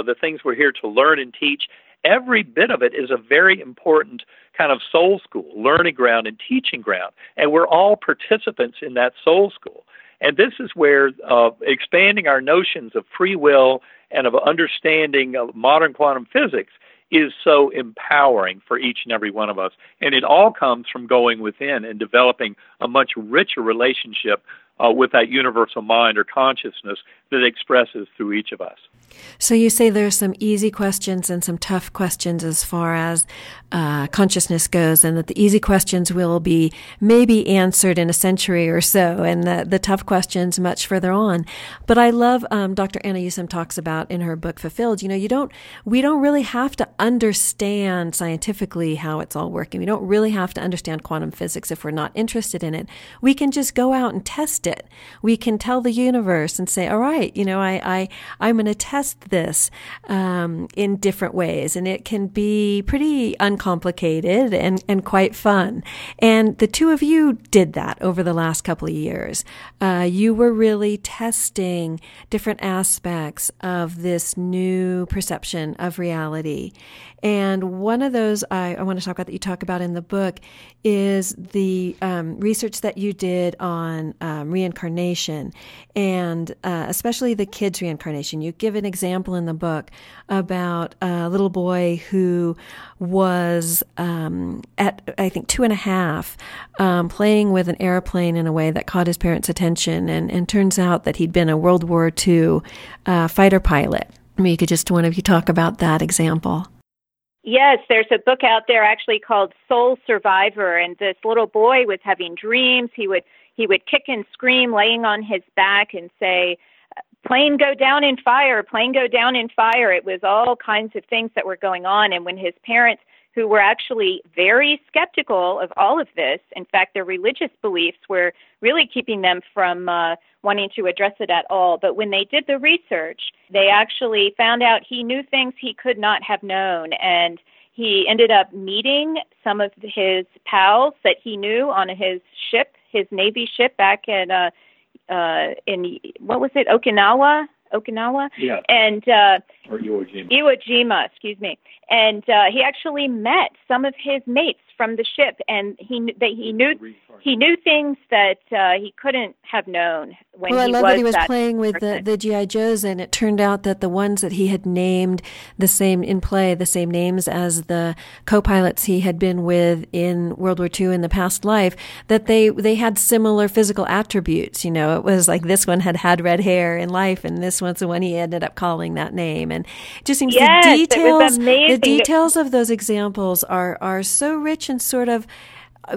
the things we're here to learn and teach. Every bit of it is a very important kind of soul school, learning ground and teaching ground, and we're all participants in that soul school. And this is where expanding our notions of free will and of understanding of modern quantum physics is so empowering for each and every one of us. And it all comes from going within and developing a much richer relationship with that universal mind or consciousness that expresses through each of us. So you say there's some easy questions and some tough questions as far as consciousness goes, and that the easy questions will be maybe answered in a century or so, and the tough questions much further on. But I love Dr. Anna Yusem talks about in her book Fulfilled, you know, we don't really have to understand scientifically how it's all working. We don't really have to understand quantum physics if we're not interested in it. We can just go out and test it. We can tell the universe and say, all right, you know, I'm going to test this in different ways. And it can be pretty uncomplicated and quite fun. And the two of you did that over the last couple of years. You were really testing different aspects of this new perception of reality. And one of those I want to talk about that you talk about in the book is the research that you did on reincarnation, and especially the kids' reincarnation. You give an example in the book about a little boy who was at, I think, 2.5, playing with an airplane in a way that caught his parents' attention. And turns out that he'd been a World War II fighter pilot. I mean, you could just, one of you talk about that example. Yes, there's a book out there actually called Soul Survivor, and this little boy was having dreams. He would kick and scream, laying on his back, and say, "Plane go down in fire, plane go down in fire." It was all kinds of things that were going on, and when his parents, who were actually very skeptical of all of this, in fact, their religious beliefs were really keeping them from wanting to address it at all. But when they did the research, they actually found out he knew things he could not have known. And he ended up meeting some of his pals that he knew on his ship, his Navy ship back in what was it, Okinawa? Okinawa? Yeah. And, or Iwo Jima. Iwo Jima, excuse me. And he actually met some of his mates from the ship, and he knew things that he couldn't have known when he was that person. Well, I love that he was playing with the G.I. Joes, and it turned out that the ones that he had named the same names as the co-pilots he had been with in World War II in the past life, that they had similar physical attributes. You know, it was like this one had red hair in life, and this one's the one he ended up calling that name. And it just seems the details of those examples are so rich and sort of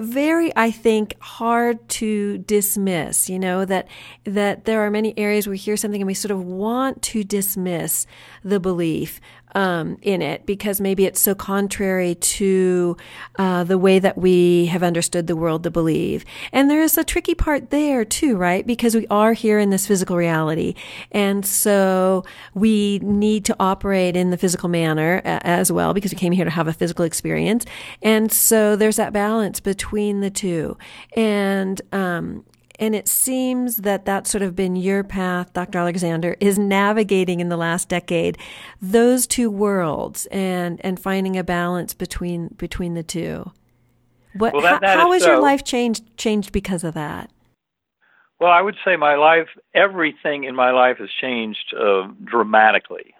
very, I think, hard to dismiss, you know, that there are many areas where we hear something and we sort of want to dismiss the belief in it because maybe it's so contrary to the way that we have understood the world to believe. And there is a tricky part there too, right? Because we are here in this physical reality. And so we need to operate in the physical manner as well because we came here to have a physical experience. And so there's that balance between the two. And it seems that that's sort of been your path, Dr. Alexander, is navigating in the last decade those two worlds and finding a balance between the two. How has your life changed because of that? Well, I would say my life, everything in my life has changed dramatically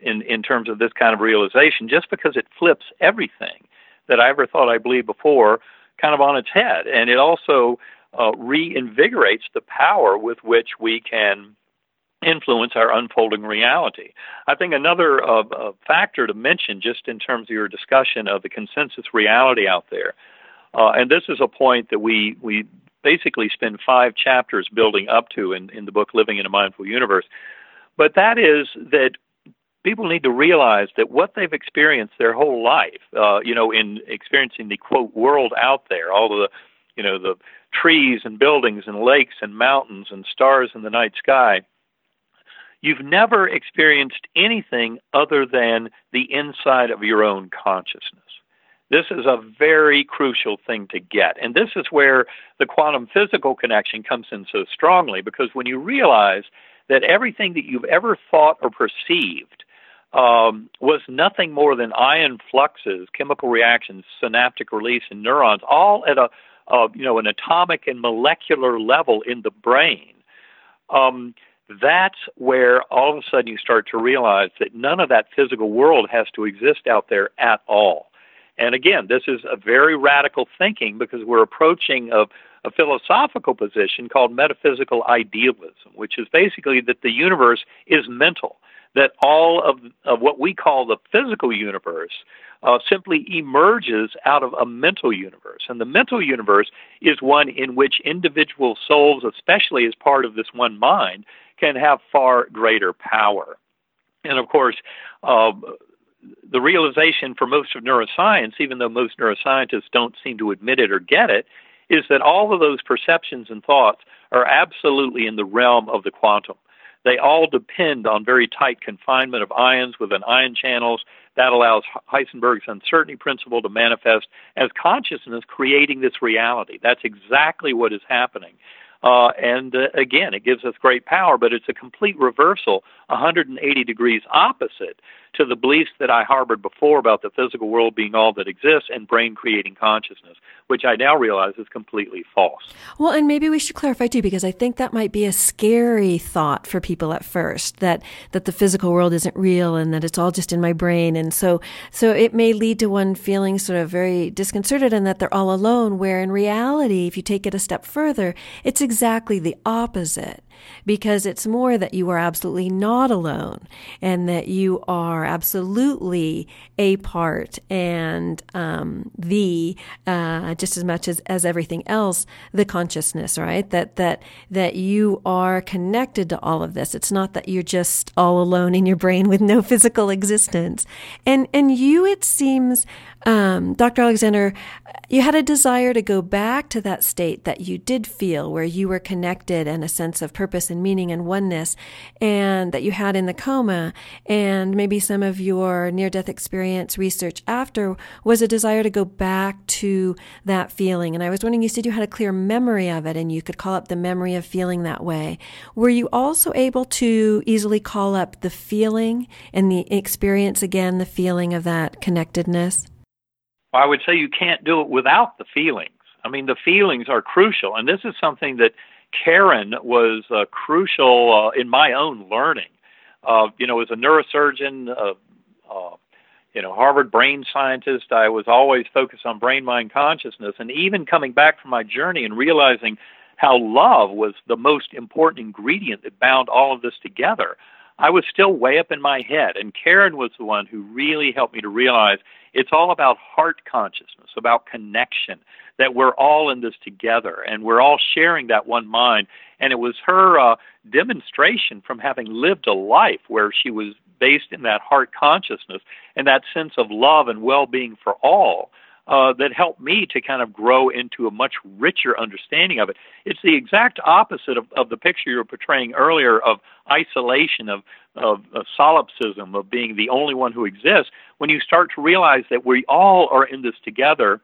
in terms of this kind of realization, just because it flips everything that I ever thought I believed before kind of on its head. And it also reinvigorates the power with which we can influence our unfolding reality. I think another factor to mention, just in terms of your discussion of the consensus reality out there, and this is a point that we basically spend 5 chapters building up to in the book Living in a Mindful Universe, but that is that people need to realize that what they've experienced their whole life, in experiencing the, quote, world out there, all the, the trees and buildings and lakes and mountains and stars in the night sky, you've never experienced anything other than the inside of your own consciousness. This is a very crucial thing to get. And this is where the quantum physical connection comes in so strongly, because when you realize that everything that you've ever thought or perceived was nothing more than ion fluxes, chemical reactions, synaptic release, and neurons, all at an atomic and molecular level in the brain, that's where all of a sudden you start to realize that none of that physical world has to exist out there at all. And again, this is a very radical thinking because we're approaching a philosophical position called metaphysical idealism, which is basically that the universe is mental, that all of what we call the physical universe simply emerges out of a mental universe. And the mental universe is one in which individual souls, especially as part of this one mind, can have far greater power. And of course, the realization for most of neuroscience, even though most neuroscientists don't seem to admit it or get it, is that all of those perceptions and thoughts are absolutely in the realm of the quantum. They all depend on very tight confinement of ions within ion channels. That allows Heisenberg's uncertainty principle to manifest as consciousness creating this reality. That's exactly what is happening. Again, it gives us great power, but it's a complete reversal, 180 degrees opposite to the beliefs that I harbored before about the physical world being all that exists and brain creating consciousness, which I now realize is completely false. Well, and maybe we should clarify too, because I think that might be a scary thought for people at first, that the physical world isn't real and that it's all just in my brain. And so it may lead to one feeling sort of very disconcerted and that they're all alone, where in reality, if you take it a step further, it's exactly the opposite. Because it's more that you are absolutely not alone and that you are absolutely a part and just as much as everything else, the consciousness, right? That you are connected to all of this. It's not that you're just all alone in your brain with no physical existence. And you, it seems, Dr. Alexander, you had a desire to go back to that state that you did feel where you were connected and a sense of purpose and meaning and oneness, and that you had in the coma, and maybe some of your near-death experience research after was a desire to go back to that feeling. And I was wondering, you said you had a clear memory of it and you could call up the memory of feeling that way. Were you also able to easily call up the feeling and the experience again, the feeling of that connectedness? I would say you can't do it without the feelings. I mean, the feelings are crucial, and this is something that Karen was crucial in my own learning. As a neurosurgeon, Harvard brain scientist, I was always focused on brain-mind consciousness, and even coming back from my journey and realizing how love was the most important ingredient that bound all of this together, I was still way up in my head, and Karen was the one who really helped me to realize it's all about heart consciousness, about connection, that we're all in this together, and we're all sharing that one mind. And it was her demonstration from having lived a life where she was based in that heart consciousness and that sense of love and well-being for all that helped me to kind of grow into a much richer understanding of it. It's the exact opposite of the picture you were portraying earlier of isolation, of solipsism, of being the only one who exists. When you start to realize that we all are in this together,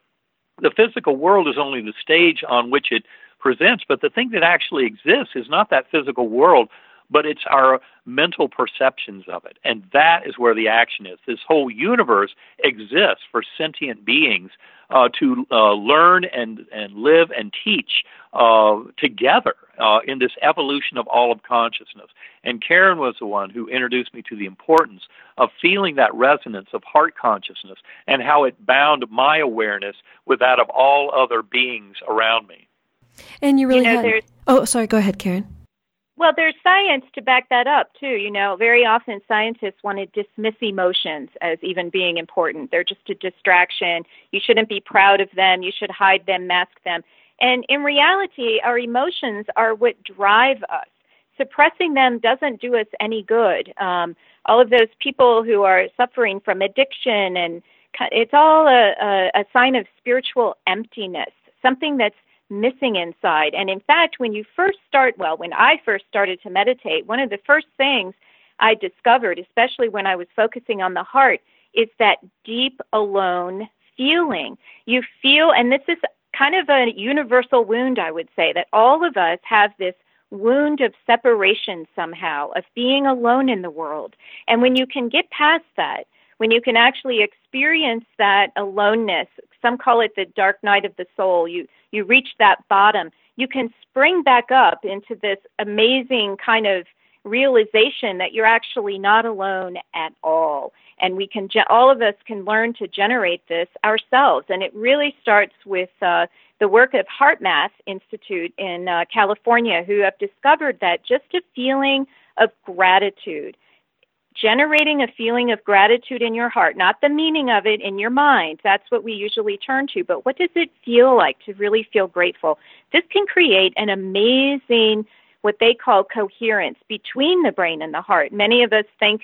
the physical world is only the stage on which it presents, but the thing that actually exists is not that physical world, but it's our mental perceptions of it. And that is where the action is. This whole universe exists for sentient beings to learn and live and teach together in this evolution of all of consciousness. And Karen was the one who introduced me to the importance of feeling that resonance of heart consciousness and how it bound my awareness with that of all other beings around me. And you really had... Oh, sorry, go ahead, Karen. Well, there's science to back that up, too. Very often scientists want to dismiss emotions as even being important. They're just a distraction. You shouldn't be proud of them. You should hide them, mask them. And in reality, our emotions are what drive us. Suppressing them doesn't do us any good. All of those people who are suffering from addiction, and it's all a sign of spiritual emptiness, something that's missing inside. And in fact, when I first started to meditate, one of the first things I discovered, especially when I was focusing on the heart, is that deep alone feeling. You feel, and this is kind of a universal wound, I would say, that all of us have this wound of separation somehow, of being alone in the world. And when you can get past that, when you can actually experience that aloneness, some call it the dark night of the soul, you reach that bottom, you can spring back up into this amazing kind of realization that you're actually not alone at all. And we can, all of us can learn to generate this ourselves. And it really starts with the work of HeartMath Institute in California, who have discovered that just a feeling of gratitude, generating a feeling of gratitude in your heart, not the meaning of it in your mind. That's what we usually turn to. But what does it feel like to really feel grateful? This can create an amazing, what they call coherence between the brain and the heart. Many of us think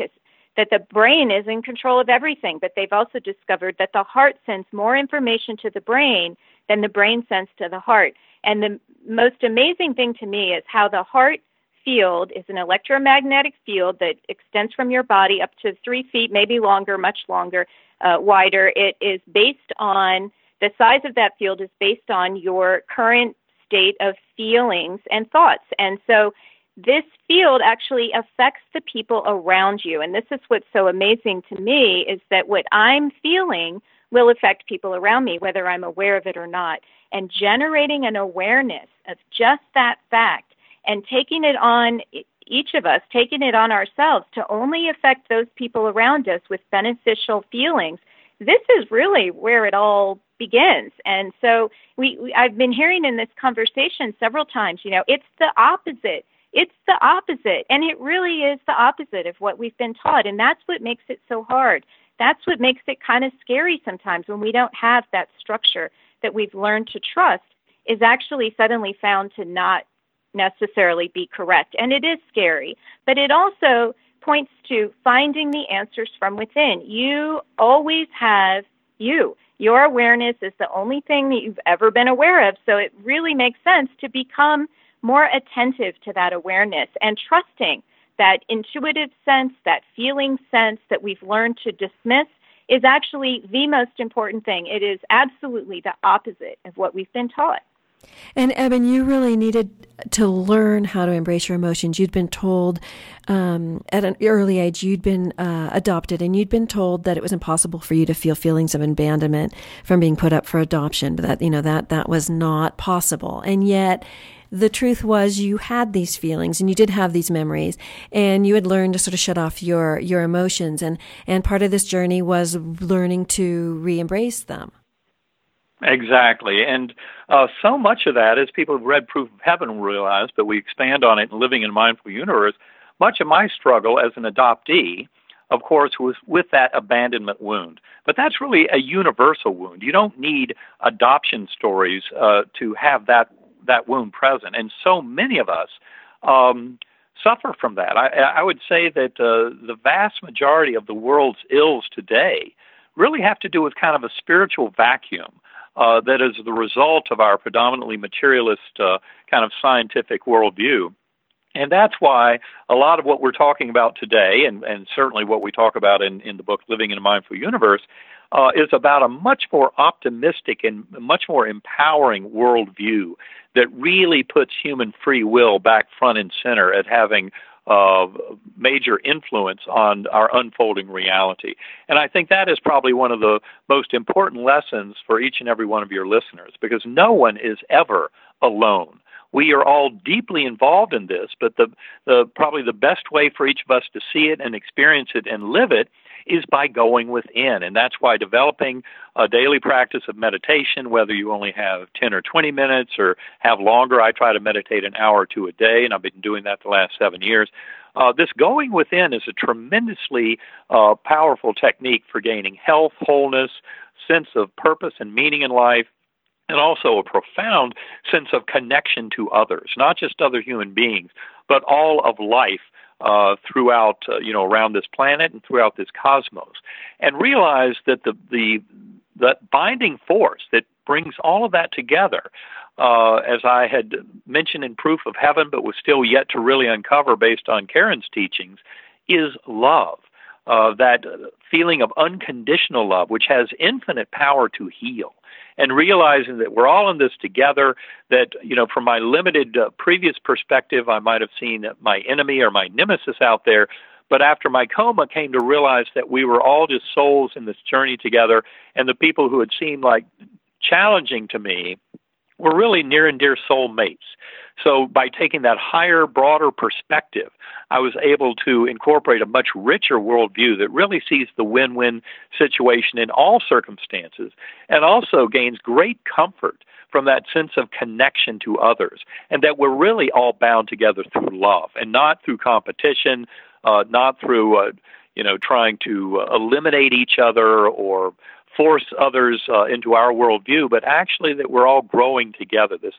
that the brain is in control of everything, but they've also discovered that the heart sends more information to the brain than the brain sends to the heart. And the most amazing thing to me is how the heart field is an electromagnetic field that extends from your body up to 3 feet, maybe longer, much longer, wider. It is based on, the size of that field is based on your current state of feelings and thoughts. And so this field actually affects the people around you. And this is what's so amazing to me, is that what I'm feeling will affect people around me, whether I'm aware of it or not. And generating an awareness of just that fact and taking it on, each of us, taking it on ourselves to only affect those people around us with beneficial feelings, this is really where it all begins. And so I've been hearing in this conversation several times, you know, it's the opposite. It's the opposite, and it really is the opposite of what we've been taught, and that's what makes it so hard. That's what makes it kind of scary sometimes when we don't have that structure that we've learned to trust is actually suddenly found to not necessarily be correct, and it is scary. But it also points to finding the answers from within. You always have you. Your awareness is the only thing that you've ever been aware of, so it really makes sense to become more attentive to that awareness and trusting that intuitive sense, that feeling sense that we've learned to dismiss is actually the most important thing. It is absolutely the opposite of what we've been taught. And Eben, you really needed to learn how to embrace your emotions. You'd been told at an early age, you'd been adopted, and you'd been told that it was impossible for you to feel feelings of abandonment from being put up for adoption, that, you know, that was not possible. And yet the truth was you had these feelings and you did have these memories, and you had learned to sort of shut off your emotions. And part of this journey was learning to re-embrace them. Exactly. And so much of that, as people who've read Proof of Heaven realize, but we expand on it in Living in a Mindful Universe, much of my struggle as an adoptee, of course, was with that abandonment wound. But that's really a universal wound. You don't need adoption stories to have that wound present. And so many of us suffer from that. I would say that the vast majority of the world's ills today really have to do with kind of a spiritual vacuum that is the result of our predominantly materialist kind of scientific worldview. And that's why a lot of what we're talking about today, and certainly what we talk about in the book Living in a Mindful Universe, is about a much more optimistic and much more empowering worldview that really puts human free will back front and center at having major influence on our unfolding reality. And I think that is probably one of the most important lessons for each and every one of your listeners, because no one is ever alone. We are all deeply involved in this, but the probably the best way for each of us to see it and experience it and live it is by going within. And that's why developing a daily practice of meditation, whether you only have 10 or 20 minutes or have longer, I try to meditate an hour or two a day, and I've been doing that the last 7 years. This going within is a tremendously powerful technique for gaining health, wholeness, sense of purpose and meaning in life, and also a profound sense of connection to others, not just other human beings, but all of life throughout, around this planet and throughout this cosmos. And realize that the binding force that brings all of that together, as I had mentioned in Proof of Heaven, but was still yet to really uncover based on Karen's teachings, is love. That feeling of unconditional love, which has infinite power to heal, and realizing that we're all in this together, that, from my limited previous perspective, I might have seen my enemy or my nemesis out there, but after my coma came to realize that we were all just souls in this journey together, and the people who had seemed like challenging to me were really near and dear soul mates. So by taking that higher, broader perspective, I was able to incorporate a much richer worldview that really sees the win-win situation in all circumstances, and also gains great comfort from that sense of connection to others, and that we're really all bound together through love, and not through competition, not through trying to eliminate each other or force others into our worldview, but actually that we're all growing together. This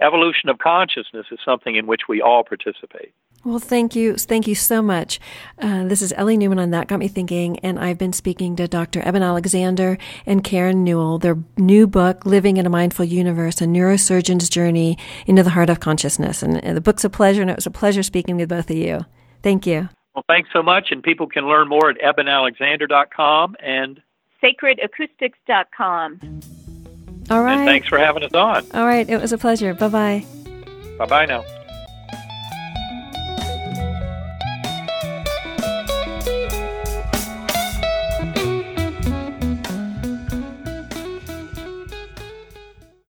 evolution of consciousness is something in which we all participate. Well, thank you. Thank you so much. This is Ellie Newman on That Got Me Thinking, and I've been speaking to Dr. Eben Alexander and Karen Newell. Their new book, Living in a Mindful Universe, A Neurosurgeon's Journey into the Heart of Consciousness. And the book's a pleasure, and it was a pleasure speaking with both of you. Thank you. Well, thanks so much, and people can learn more at ebenalexander.com and sacredacoustics.com. All right. And thanks for having us on. All right. It was a pleasure. Bye-bye. Bye-bye now.